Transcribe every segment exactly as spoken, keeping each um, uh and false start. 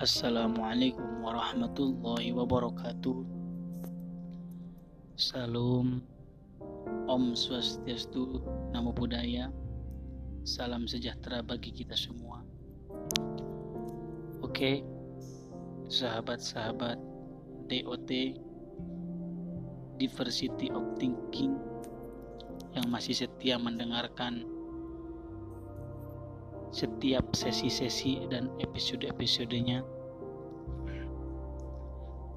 Assalamualaikum warahmatullahi wabarakatuh. Salam Om Swastiastu, Namo Buddhaya. Salam sejahtera bagi kita semua. Oke, sahabat-sahabat D O T, Diversity of Thinking, yang masih setia mendengarkan setiap sesi-sesi dan episode-episodenya.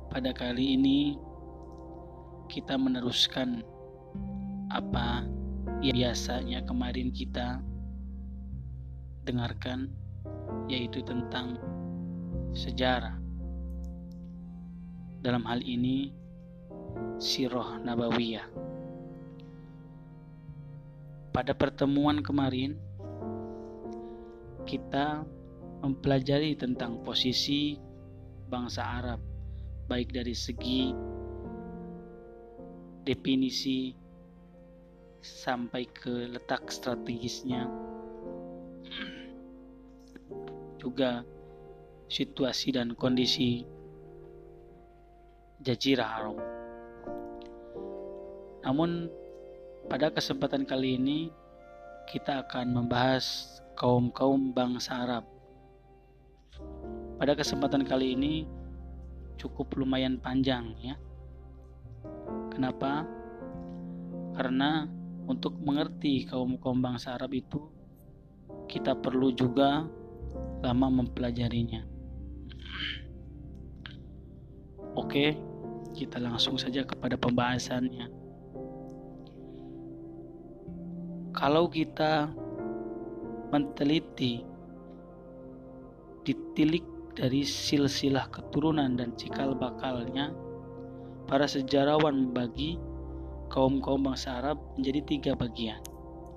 Pada kali ini kita meneruskan apa yang biasanya kemarin kita dengarkan, yaitu tentang sejarah. Dalam hal ini Sirah Nabawiyah. Pada pertemuan kemarin kita mempelajari tentang posisi bangsa Arab, baik dari segi definisi sampai ke letak strategisnya, juga situasi dan kondisi Jazirah Arab. Namun pada kesempatan kali ini kita akan membahas kaum-kaum bangsa Arab. Pada kesempatan kali ini cukup lumayan panjang ya. Kenapa? Karena untuk mengerti kaum-kaum bangsa Arab itu kita perlu juga lama mempelajarinya. Oke, kita langsung saja kepada pembahasannya. Kalau kita menteliti ditilik dari silsilah keturunan dan cikal bakalnya, para sejarawan membagi kaum-kaum bangsa Arab menjadi tiga bagian.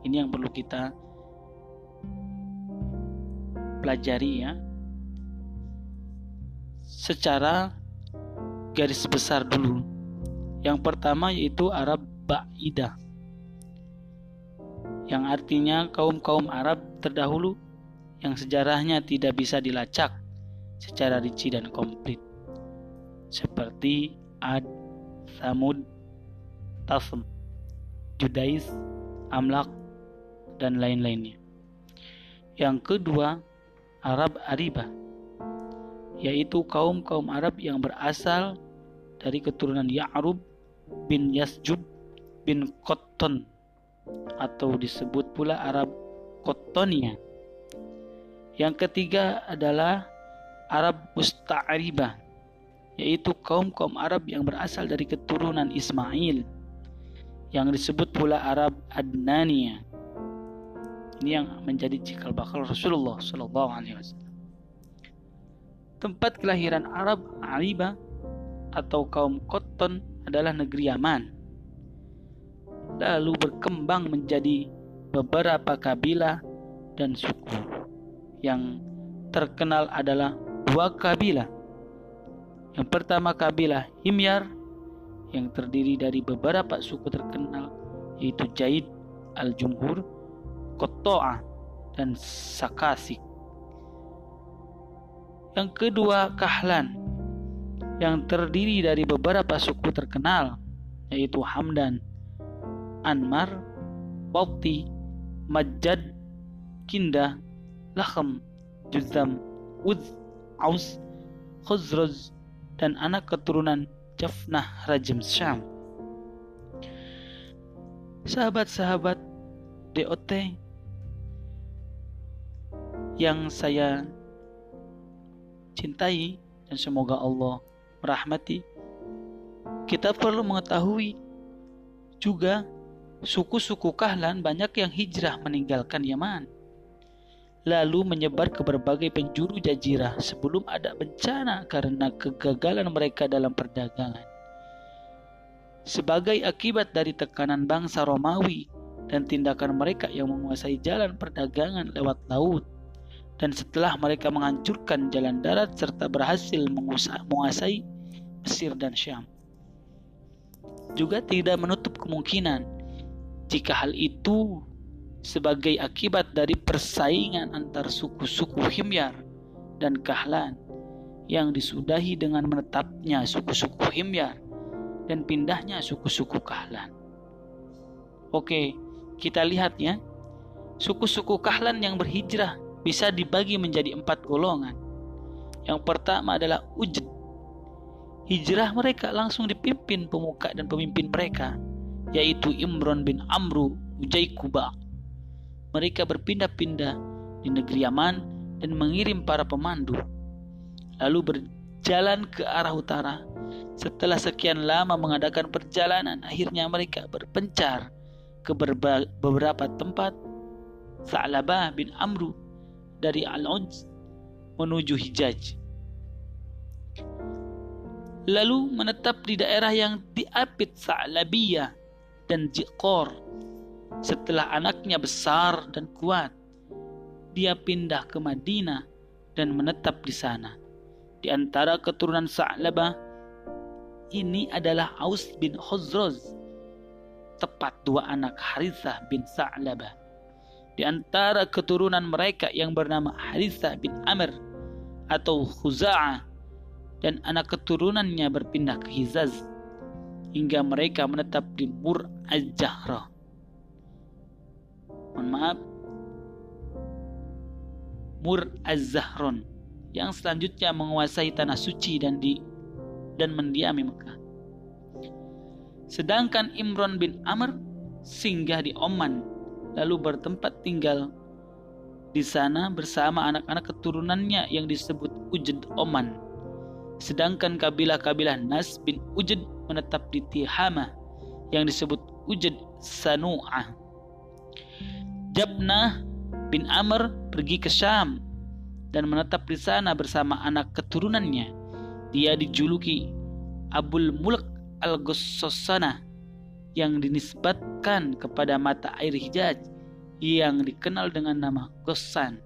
Ini yang perlu kita pelajari ya. Secara garis besar dulu. Yang pertama yaitu Arab Ba'idah, yang artinya kaum-kaum Arab terdahulu yang sejarahnya tidak bisa dilacak secara rinci dan komplit, seperti Ad, Tsamud, Tasm, Judais, Amlak, dan lain-lainnya. Yang kedua, Arab Ariba, yaitu kaum-kaum Arab yang berasal dari keturunan Ya'rub bin Yasjub bin Koton, atau disebut pula Arab Kottonia. Yang ketiga adalah Arab Musta'ariba, yaitu kaum-kaum Arab yang berasal dari keturunan Ismail, yang disebut pula Arab Adnania. Ini yang menjadi cikal bakal Rasulullah Sallallahu Alaihi Wasallam. Tempat kelahiran Arab Ariba atau kaum Qattan adalah negeri Yaman, lalu berkembang menjadi beberapa kabilah dan suku. Yang terkenal adalah dua kabilah. Yang pertama kabilah Himyar, yang terdiri dari beberapa suku terkenal, yaitu Jaid Al-Jumhur, Qoto'ah, dan Sakasik. Yang kedua Kahlan, yang terdiri dari beberapa suku terkenal, yaitu Hamdan, Anmar, Bauti, Majad, Kinda, Laham, Juzam, Uz, Aus, Khuzroz, dan anak keturunan Jafnah Rajim Syam. Sahabat-sahabat D O T yang saya cintai dan semoga Allah merahmati, kita perlu mengetahui juga suku-suku Kahlan banyak yang hijrah meninggalkan Yaman, lalu menyebar ke berbagai penjuru jazirah sebelum ada bencana karena kegagalan mereka dalam perdagangan. Sebagai akibat dari tekanan bangsa Romawi dan tindakan mereka yang menguasai jalan perdagangan lewat laut, dan setelah mereka menghancurkan jalan darat serta berhasil menguasai Mesir dan Syam. Juga tidak menutup kemungkinan jika hal itu sebagai akibat dari persaingan antar suku-suku Himyar dan Kahlan yang disudahi dengan menetapnya suku-suku Himyar dan pindahnya suku-suku Kahlan. Oke, kita lihat ya. Suku-suku Kahlan yang berhijrah bisa dibagi menjadi empat golongan. Yang pertama adalah Ujd. Hijrah mereka langsung dipimpin pemuka dan pemimpin mereka, yaitu Imron bin Amru Ujai Kuba. Mereka berpindah-pindah di negeri Yaman dan mengirim para pemandu, lalu berjalan ke arah utara. Setelah sekian lama mengadakan perjalanan, akhirnya mereka berpencar ke berba- beberapa tempat. Sa'labah bin Amru dari Al-Uds menuju Hijaz, lalu menetap di daerah yang diapit Sa'labiyah dan Jiqor. Setelah anaknya besar dan kuat, dia pindah ke Madinah dan menetap di sana. Di antara keturunan Sa'labah ini adalah Aus bin Khuzroz, tepat dua anak Harithah bin Sa'labah. Di antara keturunan mereka yang bernama Harithah bin Amr atau Khuza'ah, dan anak keturunannya berpindah ke Hijaz hingga mereka menetap di Mur-Az-Zahroh. Mohon maaf, Mur-Az-Zahron, yang selanjutnya menguasai tanah suci dan di dan mendiami Mekah. Sedangkan Imron bin Amr singgah di Oman lalu bertempat tinggal di sana bersama anak-anak keturunannya yang disebut Ujd Oman. Sedangkan kabilah-kabilah Nas bin Ujd menetap di Tihama yang disebut Ujd Sanu'ah. Jafnah bin Amr pergi ke Syam dan menetap di sana bersama anak keturunannya. Dia dijuluki Abul Mulk Al-Ghussana yang dinisbatkan kepada mata air Hijaz yang dikenal dengan nama Ghassan.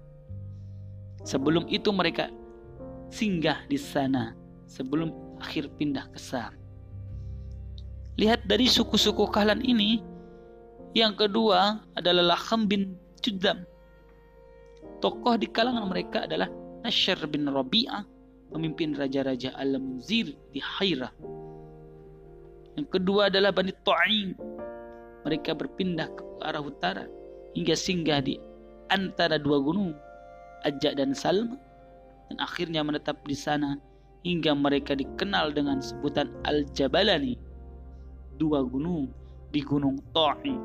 Sebelum itu mereka singgah di sana sebelum akhir pindah ke Syam. Lihat dari suku-suku Kahlan ini, yang kedua adalah Laham bin Juzam. Tokoh di kalangan mereka adalah Nashr bin Rabi'ah, pemimpin raja-raja Al-Munzir di Hairah. Yang kedua adalah Bani Ta'im. Mereka berpindah ke arah utara hingga singgah di antara dua gunung, Ajak dan Salma, dan akhirnya menetap di sana hingga mereka dikenal dengan sebutan Al-Jabalani, dua gunung di Gunung Ta'i.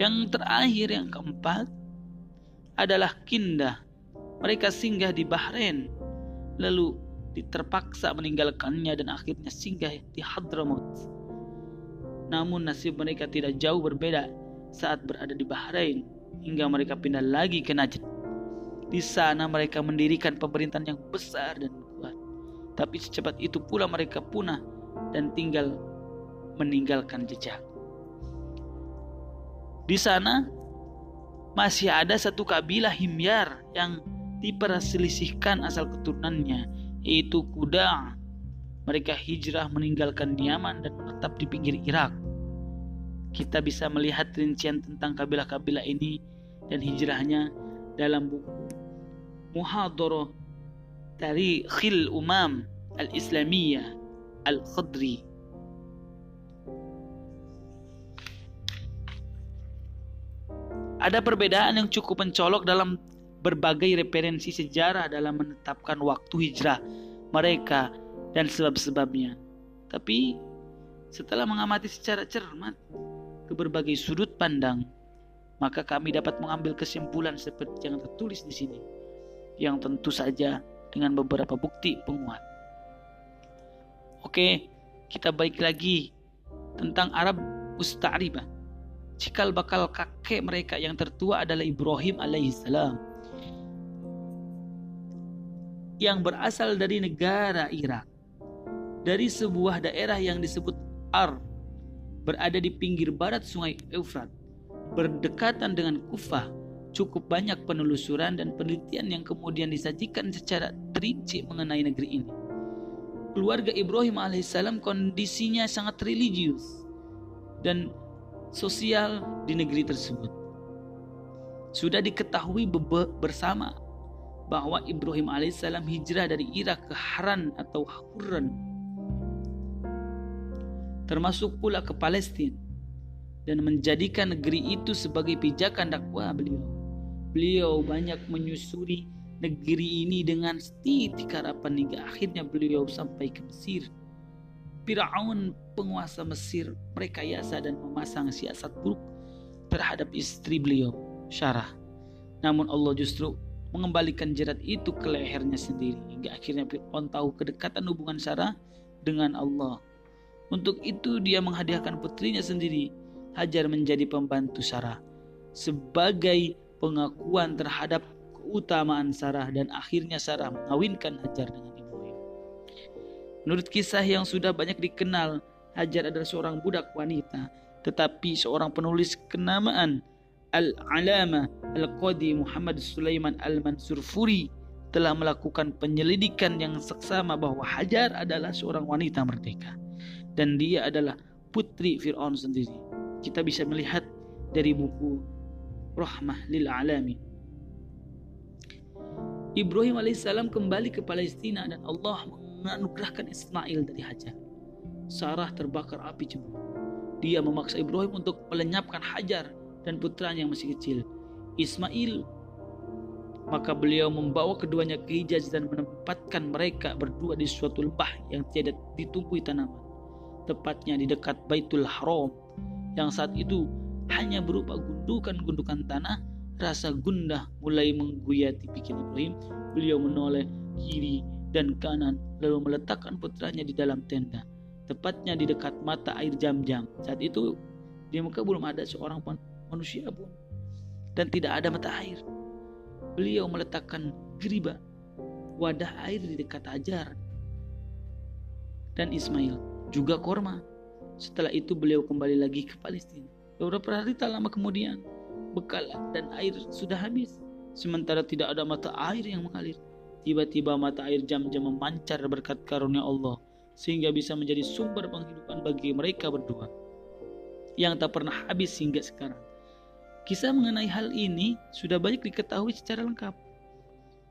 Yang terakhir, yang keempat adalah Kinda. Mereka singgah di Bahrain lalu diterpaksa meninggalkannya dan akhirnya singgah di Hadramaut. Namun nasib mereka tidak jauh berbeda saat berada di Bahrain hingga mereka pindah lagi ke Najd. Di sana mereka mendirikan pemerintahan yang besar dan kuat. Tapi secepat itu pula mereka punah dan tinggal meninggalkan jejak. Di sana masih ada satu kabilah Himyar yang diperselisihkan asal keturunannya, yaitu Qudah. Mereka hijrah meninggalkan Yaman dan menetap di pinggir Irak. Kita bisa melihat rincian tentang kabilah-kabilah ini dan hijrahnya dalam buku Muhadharah Tarikhil Umam Al-Islamiyah Al-Khadri. Ada perbedaan yang cukup mencolok dalam berbagai referensi sejarah dalam menetapkan waktu hijrah mereka dan sebab-sebabnya. Tapi setelah mengamati secara cermat ke berbagai sudut pandang, maka kami dapat mengambil kesimpulan seperti yang tertulis di sini, yang tentu saja dengan beberapa bukti penguat. Oke, kita balik lagi tentang Arab Musta'ariba. Cikal bakal kakek mereka yang tertua adalah Ibrahim alaihissalam, yang berasal dari negara Irak, dari sebuah daerah yang disebut Ar, berada di pinggir barat sungai Eufrat, berdekatan dengan Kufah. Cukup banyak penelusuran dan penelitian yang kemudian disajikan secara terinci mengenai negeri ini. Keluarga Ibrahim alaihissalam kondisinya sangat religius dan sosial di negeri tersebut. Sudah diketahui bersama bahwa Ibrahim alaihissalam hijrah dari Irak ke Haran atau Hurran, termasuk pula ke Palestina, dan menjadikan negeri itu sebagai pijakan dakwah beliau. Beliau banyak menyusuri negeri ini dengan setitik harapan hingga akhirnya beliau sampai ke Mesir. Firaun penguasa Mesir merekayasa dan memasang siasat buruk terhadap istri beliau, Sarah. Namun Allah justru mengembalikan jerat itu ke lehernya sendiri hingga akhirnya Firaun tahu kedekatan hubungan Sarah dengan Allah. Untuk itu dia menghadiahkan putrinya sendiri, Hajar, menjadi pembantu Sarah sebagai pengakuan terhadap keutamaan Sarah, dan akhirnya Sarah mengawinkan Hajar dengan Ibrahim. Menurut kisah yang sudah banyak dikenal, Hajar adalah seorang budak wanita, tetapi seorang penulis kenamaan Al-Alama Al-Qadi Muhammad Sulaiman Al-Mansur Furi telah melakukan penyelidikan yang seksama bahwa Hajar adalah seorang wanita merdeka dan dia adalah putri Fir'aun sendiri. Kita bisa melihat dari buku Rahmah Lil Alamin. Ibrahim alaihissalam kembali ke Palestina dan Allah menganugerahkan Ismail dari Hajar. Sarah terbakar api cemburu. Dia memaksa Ibrahim untuk melenyapkan Hajar dan putranya yang masih kecil, Ismail. Maka beliau membawa keduanya ke Hijaz dan menempatkan mereka berdua di suatu lembah yang tiada ditumbuhi tanaman, tepatnya di dekat Baitul Haram yang saat itu hanya berupa gundukan-gundukan tanah. Rasa gundah mulai mengguyati pikiran Ibrahim. Beliau menoleh kiri dan kanan lalu meletakkan putranya di dalam tenda, tepatnya di dekat mata air Jam-Jam. Saat itu di Mekah belum ada seorang manusia pun dan tidak ada mata air. Beliau meletakkan geriba, wadah air, di dekat Hajar dan Ismail, juga korma. Setelah itu beliau kembali lagi ke Palestina. Beberapa hari tak lama kemudian bekal dan air sudah habis, sementara tidak ada mata air yang mengalir. Tiba-tiba mata air Jam-Jam memancar berkat karunia Allah, sehingga bisa menjadi sumber penghidupan bagi mereka berdua yang tak pernah habis hingga sekarang. Kisah mengenai hal ini sudah banyak diketahui secara lengkap.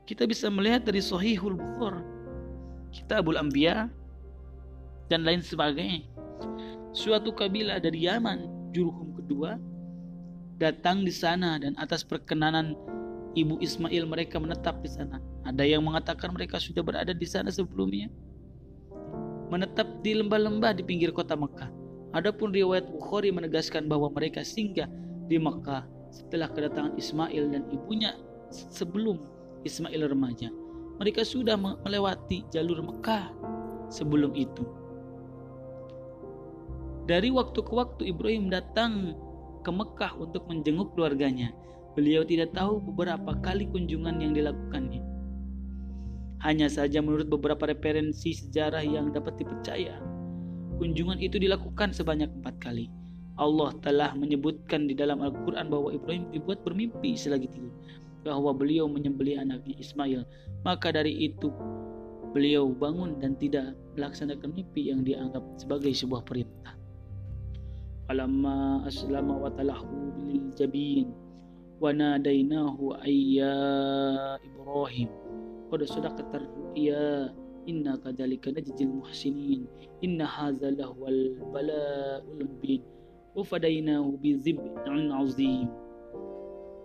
Kita bisa melihat dari Sahihul Bukhari, Kitabul Anbiya, dan lain sebagainya. Suatu kabilah dari Yaman, Jurhum kedua, datang di sana dan atas perkenanan ibu Ismail mereka menetap di sana. Ada yang mengatakan mereka sudah berada di sana sebelumnya, menetap di lembah-lembah di pinggir kota Mekah. Adapun riwayat Bukhari menegaskan bahwa mereka singgah di Mekah setelah kedatangan Ismail dan ibunya sebelum Ismail remaja. Mereka sudah melewati jalur Mekah sebelum itu. Dari waktu ke waktu Ibrahim datang ke Mekah untuk menjenguk keluarganya. Beliau tidak tahu beberapa kali kunjungan yang dilakukannya. Hanya saja menurut beberapa referensi sejarah yang dapat dipercaya, kunjungan itu dilakukan sebanyak empat kali. Allah telah menyebutkan di dalam Al-Quran bahwa Ibrahim dibuat bermimpi selagi tidur, bahwa beliau menyembelih anaknya Ismail. Maka dari itu beliau bangun dan tidak melaksanakan mimpi yang dianggap sebagai sebuah perintah. Alamma aslama wa talahu lil jabin wa nadainahu ayya Ibrahim qad sadaqata ru'ya inna kadzalika najzil muhsinin inna hadza lahwal bala'ul mubin wa fadainahu bi dzib'in 'azim.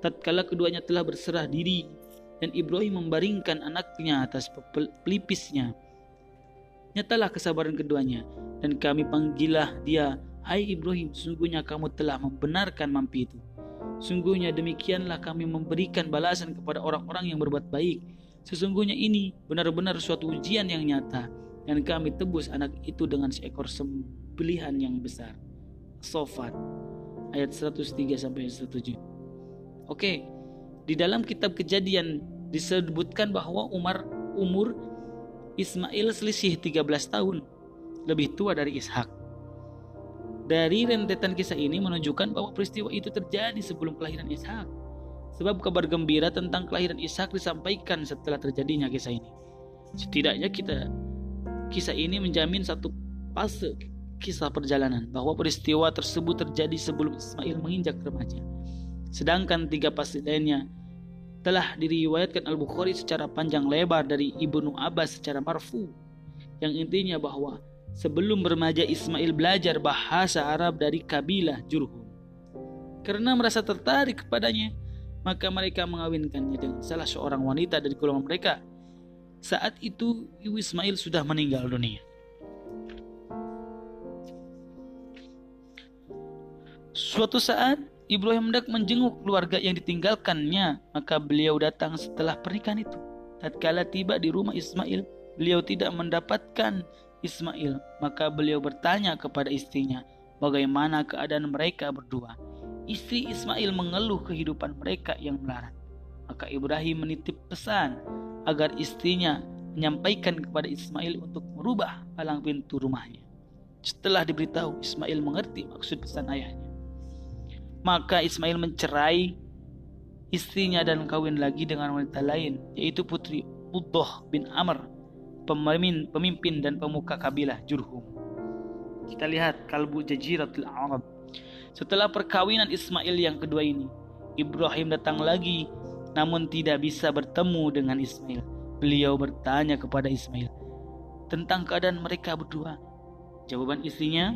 Tatkala keduanya telah berserah diri dan Ibrahim membaringkan anaknya atas pelipisnya, nyatalah kesabaran keduanya, dan kami panggillah dia, hai Ibrahim, sungguhnya kamu telah membenarkan mimpi itu. Sungguhnya demikianlah kami memberikan balasan kepada orang-orang yang berbuat baik. Sesungguhnya ini benar-benar suatu ujian yang nyata, dan kami tebus anak itu dengan seekor sembelihan yang besar. Sofat ayat seratus tiga sampai seratus tujuh. Oke, di dalam kitab Kejadian disebutkan bahwa Umar umur Ismail selisih tiga belas tahun, lebih tua dari Ishak. Dari rentetan kisah ini menunjukkan bahwa peristiwa itu terjadi sebelum kelahiran Ishak, sebab kabar gembira tentang kelahiran Ishak disampaikan setelah terjadinya kisah ini. Setidaknya kita kisah ini menjamin satu fase kisah perjalanan, bahwa peristiwa tersebut terjadi sebelum Ismail menginjak remaja. Sedangkan tiga fase lainnya telah diriwayatkan Al-Bukhari secara panjang lebar dari Ibnu Abbas secara marfu, yang intinya bahwa sebelum remaja Ismail belajar bahasa Arab dari kabilah Jurhum. Karena merasa tertarik kepadanya, maka mereka mengawinkannya dengan salah seorang wanita dari golongan mereka. Saat itu Ismail sudah meninggal dunia. Suatu saat Ibrahim hendak menjenguk keluarga yang ditinggalkannya, maka beliau datang setelah pernikahan itu. Tatkala tiba di rumah Ismail, beliau tidak mendapatkan Ismail, maka beliau bertanya kepada istrinya bagaimana keadaan mereka berdua. Istri Ismail mengeluh kehidupan mereka yang melarat. Maka Ibrahim menitip pesan agar istrinya menyampaikan kepada Ismail untuk merubah palang pintu rumahnya. Setelah diberitahu, Ismail mengerti maksud pesan ayahnya. Maka Ismail mencerai istrinya dan kawin lagi dengan wanita lain, yaitu putri Uddah bin Amr, pemimpin dan pemuka kabilah Jurhum. Kita lihat kalbu Jaziratul Arab. Setelah perkawinan Ismail yang kedua ini, Ibrahim datang lagi, namun tidak bisa bertemu dengan Ismail. Beliau bertanya kepada Ismail tentang keadaan mereka berdua. Jawaban istrinya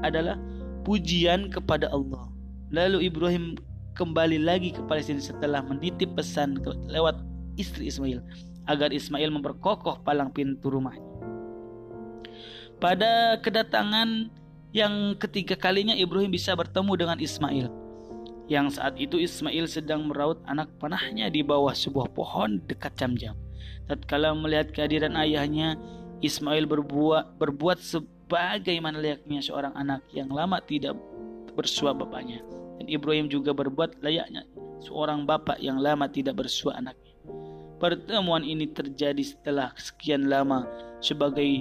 adalah pujian kepada Allah. Lalu Ibrahim kembali lagi ke Palestina setelah menitip pesan lewat istri Ismail agar Ismail memperkokoh palang pintu rumahnya. Pada kedatangan yang ketiga kalinya, Ibrahim bisa bertemu dengan Ismail, yang saat itu Ismail sedang meraut anak panahnya di bawah sebuah pohon dekat Zamzam. Tatkala melihat kehadiran ayahnya, Ismail berbuat, berbuat sebuah bagaimana layaknya seorang anak yang lama tidak bersua bapaknya. Dan Ibrahim juga berbuat layaknya seorang bapak yang lama tidak bersua anaknya. Pertemuan ini terjadi setelah sekian lama sebagai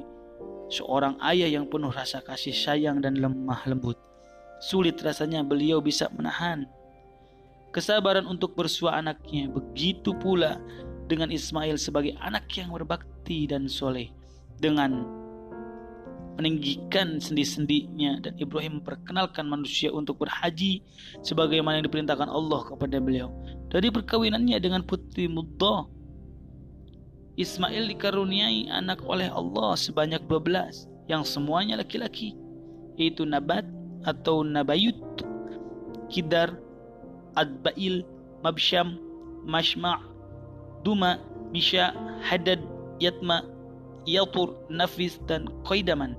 seorang ayah yang penuh rasa kasih sayang dan lemah lembut. Sulit rasanya beliau bisa menahan kesabaran untuk bersua anaknya. Begitu pula dengan Ismail sebagai anak yang berbakti dan soleh, dengan meninggikan sendi-sendinya. Dan Ibrahim memperkenalkan manusia untuk berhaji sebagaimana yang diperintahkan Allah kepada beliau. Dari perkawinannya dengan putri Muddah, Ismail dikaruniai anak oleh Allah sebanyak dua belas, yang semuanya laki-laki, yaitu Nabat atau Nabayut, Kidar, Adbail, Mabsyam, Mashma', Duma, Misha, Hadad, Yatma, Yatur, Nafis, dan Qoidaman.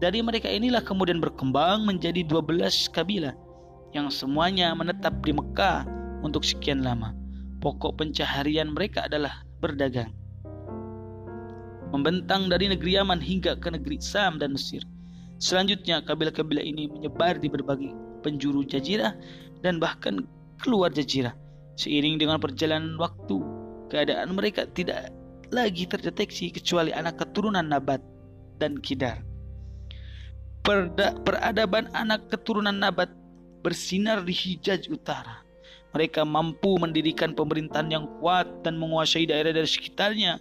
Dari mereka inilah kemudian berkembang menjadi dua belas kabilah yang semuanya menetap di Mekah untuk sekian lama. Pokok pencaharian mereka adalah berdagang, membentang dari negeri Yaman hingga ke negeri Syam dan Mesir. Selanjutnya kabilah-kabilah ini menyebar di berbagai penjuru jazirah dan bahkan keluar jazirah. Seiring dengan perjalanan waktu, keadaan mereka tidak lagi terdeteksi kecuali anak keturunan Nabat dan Kidar. Perda, peradaban anak keturunan Nabat bersinar di Hijaz Utara. Mereka mampu mendirikan pemerintahan yang kuat dan menguasai daerah dari sekitarnya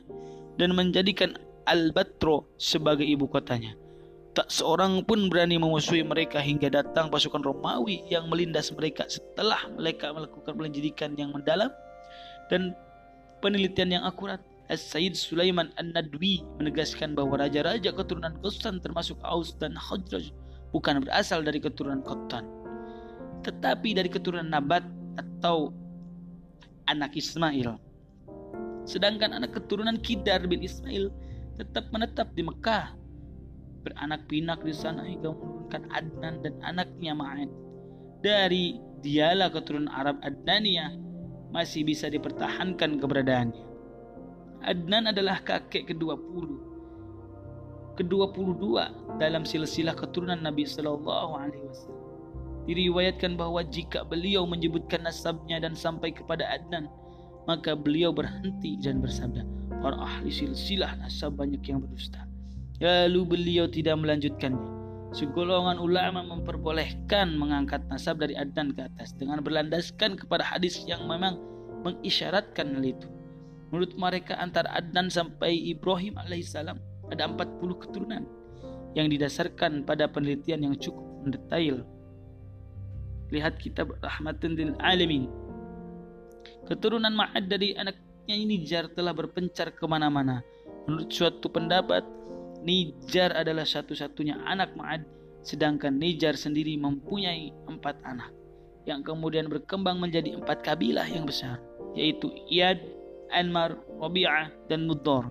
dan menjadikan Al-Batro sebagai ibu kotanya. Tak seorang pun berani memusuhi mereka hingga datang pasukan Romawi yang melindas mereka setelah mereka melakukan penyelidikan yang mendalam dan penelitian yang akurat. As-Sayyid Sulaiman An-Nadwi menegaskan bahwa raja-raja keturunan Qustan termasuk Aus dan Khuzroz bukan berasal dari keturunan Qotan, tetapi dari keturunan Nabat atau anak Ismail. Sedangkan anak keturunan Kidar bin Ismail tetap menetap di Mekah, beranak pinak di sana hingga menurunkan Adnan dan anaknya Majad. Dari dialah keturunan Arab Adnania masih bisa dipertahankan keberadaannya. Adnan adalah kakek kedua puluh kedua puluh dua dalam silsilah keturunan Nabi Sallallahu Alaihi Wasallam. Diriwayatkan bahwa jika beliau menyebutkan nasabnya dan sampai kepada Adnan, maka beliau berhenti dan bersabda, "Para ahli silsilah nasab banyak yang berdusta." Lalu beliau tidak melanjutkannya. Segolongan ulama memperbolehkan mengangkat nasab dari Adnan ke atas dengan berlandaskan kepada hadis yang memang mengisyaratkan hal itu. Menurut mereka antara Adnan sampai Ibrahim alaihissalam ada empat puluh keturunan yang didasarkan pada penelitian yang cukup mendetail. Lihat kitab Rahmatul Alamin. Keturunan Ma'ad dari anaknya Nijar telah berpencar kemana-mana. Menurut suatu pendapat, Nijar adalah satu-satunya anak Ma'ad, sedangkan Nijar sendiri mempunyai empat anak, yang kemudian berkembang menjadi empat kabilah yang besar, yaitu Iyad, Anmar, Rabi'ah, dan Muddar.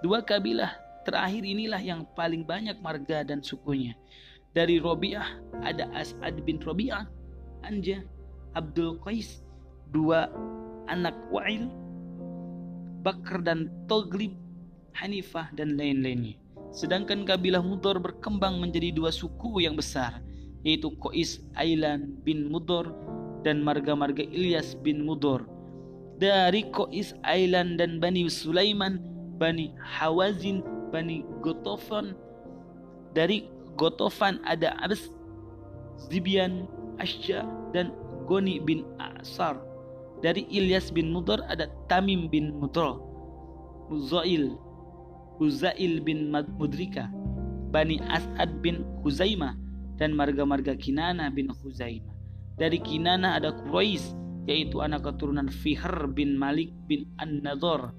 Dua kabilah terakhir inilah yang paling banyak marga dan sukunya. Dari Rabi'ah ada As'ad bin Rabi'ah, Anja, Abdul Qais, dua anak Wa'il, Bakr dan Toglib, Hanifah, dan lain-lainnya. Sedangkan kabilah Muddar berkembang menjadi dua suku yang besar, yaitu Qais Ailan bin Muddar dan marga-marga Ilyas bin Muddar. Dari Qais Ailan dan Bani Sulaiman, Bani Hawazin, Bani Gotofan. Dari Gotofan ada Abs, Zibian, Asya, dan Goni bin Asar. Dari Ilyas bin Muddar ada Tamim bin Muddar, Muzail, Huzail bin Mudrika, Bani As'ad bin Huzaimah, dan marga-marga Kinana bin Huzaimah. Dari Kinana ada Quraish, yaitu anak keturunan Fihr bin Malik bin An-Nadhar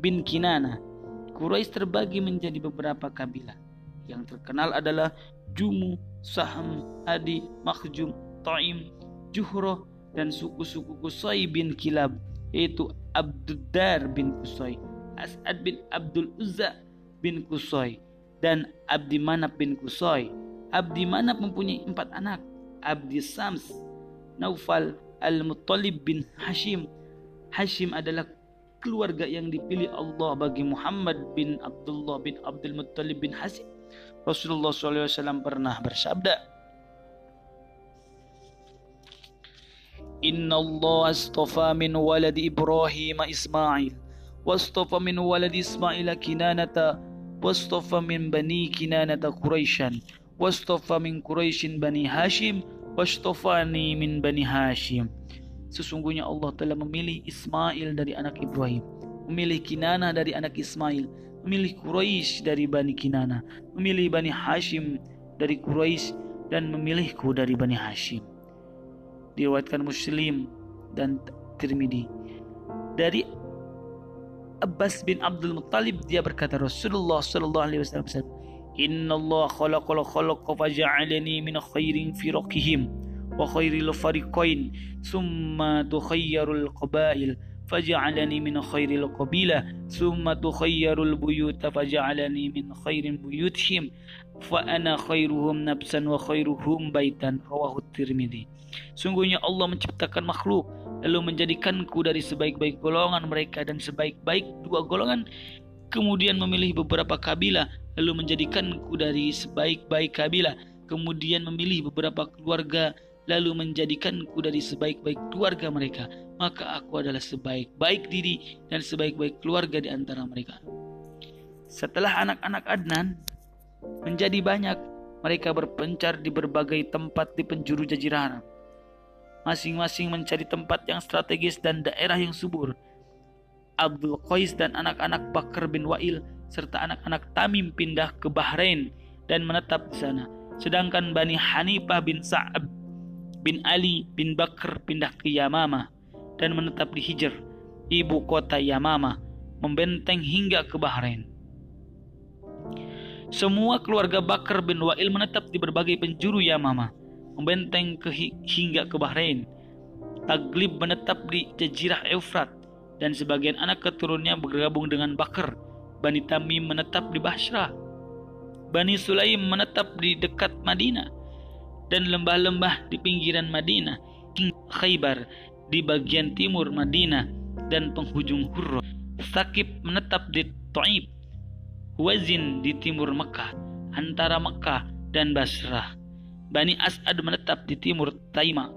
bin Kinana. Quraish terbagi menjadi beberapa kabilah. Yang terkenal adalah Jumu, Saham, Adi, Makhjum, Ta'im, Juhroh, dan suku-suku Qusay bin Kilab, yaitu Abduddar bin Qusay, As'ad bin Abdul Uzza bin Qusay, dan Abdi Manab bin Qusay. Abdi Manab mempunyai empat anak, Abdi Sams, Naufal, Al-Muttalib bin Hashim. Hashim adalah keluarga yang dipilih Allah bagi Muhammad bin Abdullah bin Abdul Muttalib bin Hashim. Rasulullah shallallahu alaihi wasallam pernah bersabda, Inna Allah astafa min waladi Ibrahim Ismail, wastafa min waladi Ismail Kinanata, wastafa min bani Kinanata Quraisyan, wastafa min Quraisyin bani Hashim, wastafani min bani Hashim. Sesungguhnya Allah telah memilih Ismail dari anak Ibrahim, memilih Kinana dari anak Ismail, memilih Quraisy dari Bani Kinana, memilih Bani Hashim dari Quraisy, dan memilihku dari Bani Hashim. Diriwayatkan Muslim dan Tirmidzi. Dari Abbas bin Abdul Muttalib, dia berkata Rasulullah sallallahu alaihi wasallam, "Inna Allah khalaqal khalaqa faja'alani min khairin firaqihim wa khairil fariqain, summa tukhayyarul qabail." Faja'alani min khairil qabila summa tukhayyarul buyuta faja'alani min khairin buyutihim fa ana khairuhum nafsan wa khairuhum baitan. Rawahu Tirmidzi. Sungguhnya Allah menciptakan makhluk lalu menjadikanku dari sebaik-baik golongan mereka dan sebaik-baik dua golongan, kemudian memilih beberapa kabilah lalu menjadikanku dari sebaik-baik kabilah, kemudian memilih beberapa keluarga lalu menjadikanku dari sebaik-baik keluarga mereka. Maka aku adalah sebaik-baik diri dan sebaik-baik keluarga di antara mereka. Setelah anak-anak Adnan menjadi banyak, mereka berpencar di berbagai tempat di penjuru jazirah Arab, masing-masing mencari tempat yang strategis dan daerah yang subur. Abdul Qais dan anak-anak Bakr bin Wa'il serta anak-anak Tamim pindah ke Bahrain dan menetap di sana. Sedangkan Bani Hanifah bin Sa'ab bin Ali bin Bakr pindah ke Yamamah dan menetap di Hijr, ibu kota Yamamah, membenteng hingga ke Bahrain. Semua keluarga Bakr bin Wa'il menetap di berbagai penjuru Yamamah, membenteng ke hingga ke Bahrain. Taglib menetap di Jazirah Eufrat, dan sebagian anak keturunannya bergabung dengan Bakr. Bani Tamim menetap di Basra. Bani Sulaim menetap di dekat Madinah dan lembah-lembah di pinggiran Madinah, Khaybar di bagian timur Madinah dan penghujung Hurra. Sakib menetap di Ta'ib, Huwazin di timur Mekah, antara Mekah dan Basrah. Bani As'ad menetap di timur Taima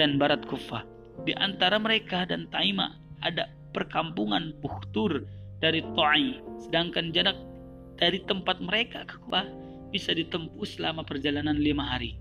dan barat Kufah. Di antara mereka dan Taima ada perkampungan Buhtur dari Ta'i, sedangkan jarak dari tempat mereka ke Kufah bisa ditempuh selama perjalanan lima hari.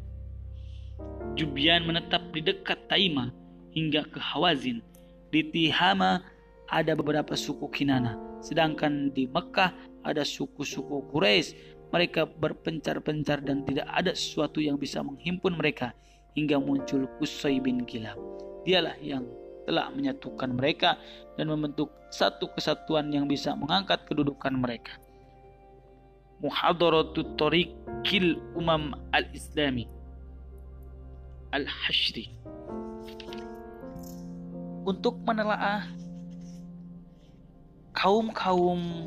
Jubyan menetap di dekat Taima hingga ke Hawazin. Di Tihama ada beberapa suku Kinana, sedangkan di Mekah ada suku-suku Quraisy. Mereka berpencar-pencar dan tidak ada sesuatu yang bisa menghimpun mereka hingga muncul Qusay bin Kilab. Dialah yang telah menyatukan mereka dan membentuk satu kesatuan yang bisa mengangkat kedudukan mereka. Muhadharatut Tariqil Umam Al-Islami Al-Hashri, untuk menelaah kaum-kaum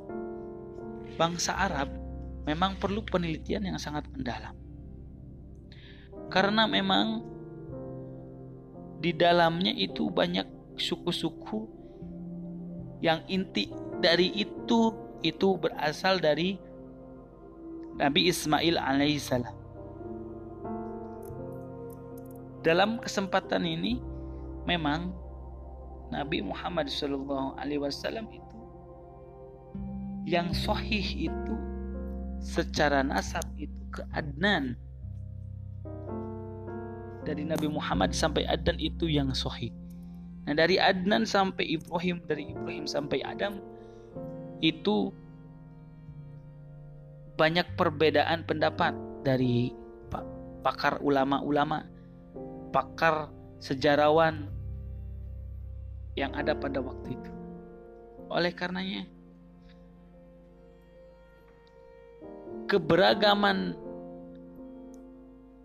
bangsa Arab memang perlu penelitian yang sangat mendalam. Karena memang di dalamnya itu banyak suku-suku yang inti dari itu itu berasal dari Nabi Ismail alaihissalam. Dalam kesempatan ini memang Nabi Muhammad sallallahu alaihi wasallam itu yang sahih itu secara nasab itu ke Adnan. Dari Nabi Muhammad sampai Adnan itu yang sahih. Nah, dari Adnan sampai Ibrahim, dari Ibrahim sampai Adam itu banyak perbedaan pendapat dari pakar ulama-ulama, pakar sejarawan yang ada pada waktu itu. Oleh karenanya keberagaman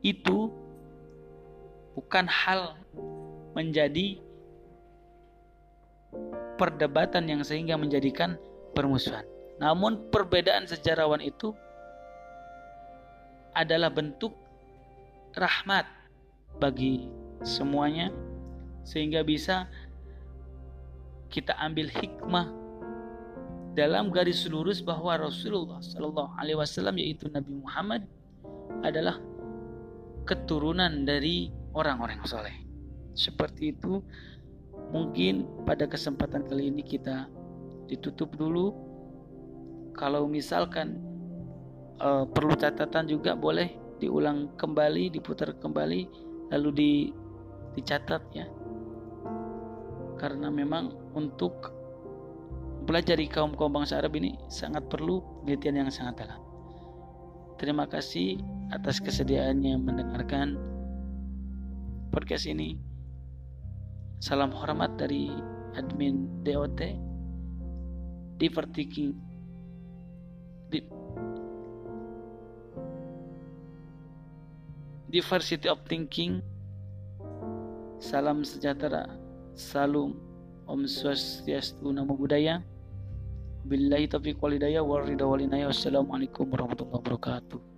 itu bukan hal menjadi perdebatan yang sehingga menjadikan permusuhan. Namun perbedaan sejarawan itu adalah bentuk rahmat bagi semuanya, sehingga bisa kita ambil hikmah dalam garis lurus bahwa Rasulullah sallallahu alaihi wasallam yaitu Nabi Muhammad adalah keturunan dari orang-orang soleh. Seperti itu. Mungkin pada kesempatan kali ini kita ditutup dulu. Kalau misalkan e, perlu catatan juga boleh diulang kembali, diputar kembali, lalu di, dicatat ya. Karena memang untuk belajar dari kaum-kaum bangsa Arab ini sangat perlu penelitian yang sangat dalam. Terima kasih atas kesediaannya mendengarkan podcast ini. Salam hormat dari admin D O T Divertiki Diversity of Thinking. Salam sejahtera, salam Om Swastiastu, Namo Buddhaya. Billahi taufiq wal hidayah, wal ridha wal inayah. Wassalamualaikum warahmatullahi wabarakatuh.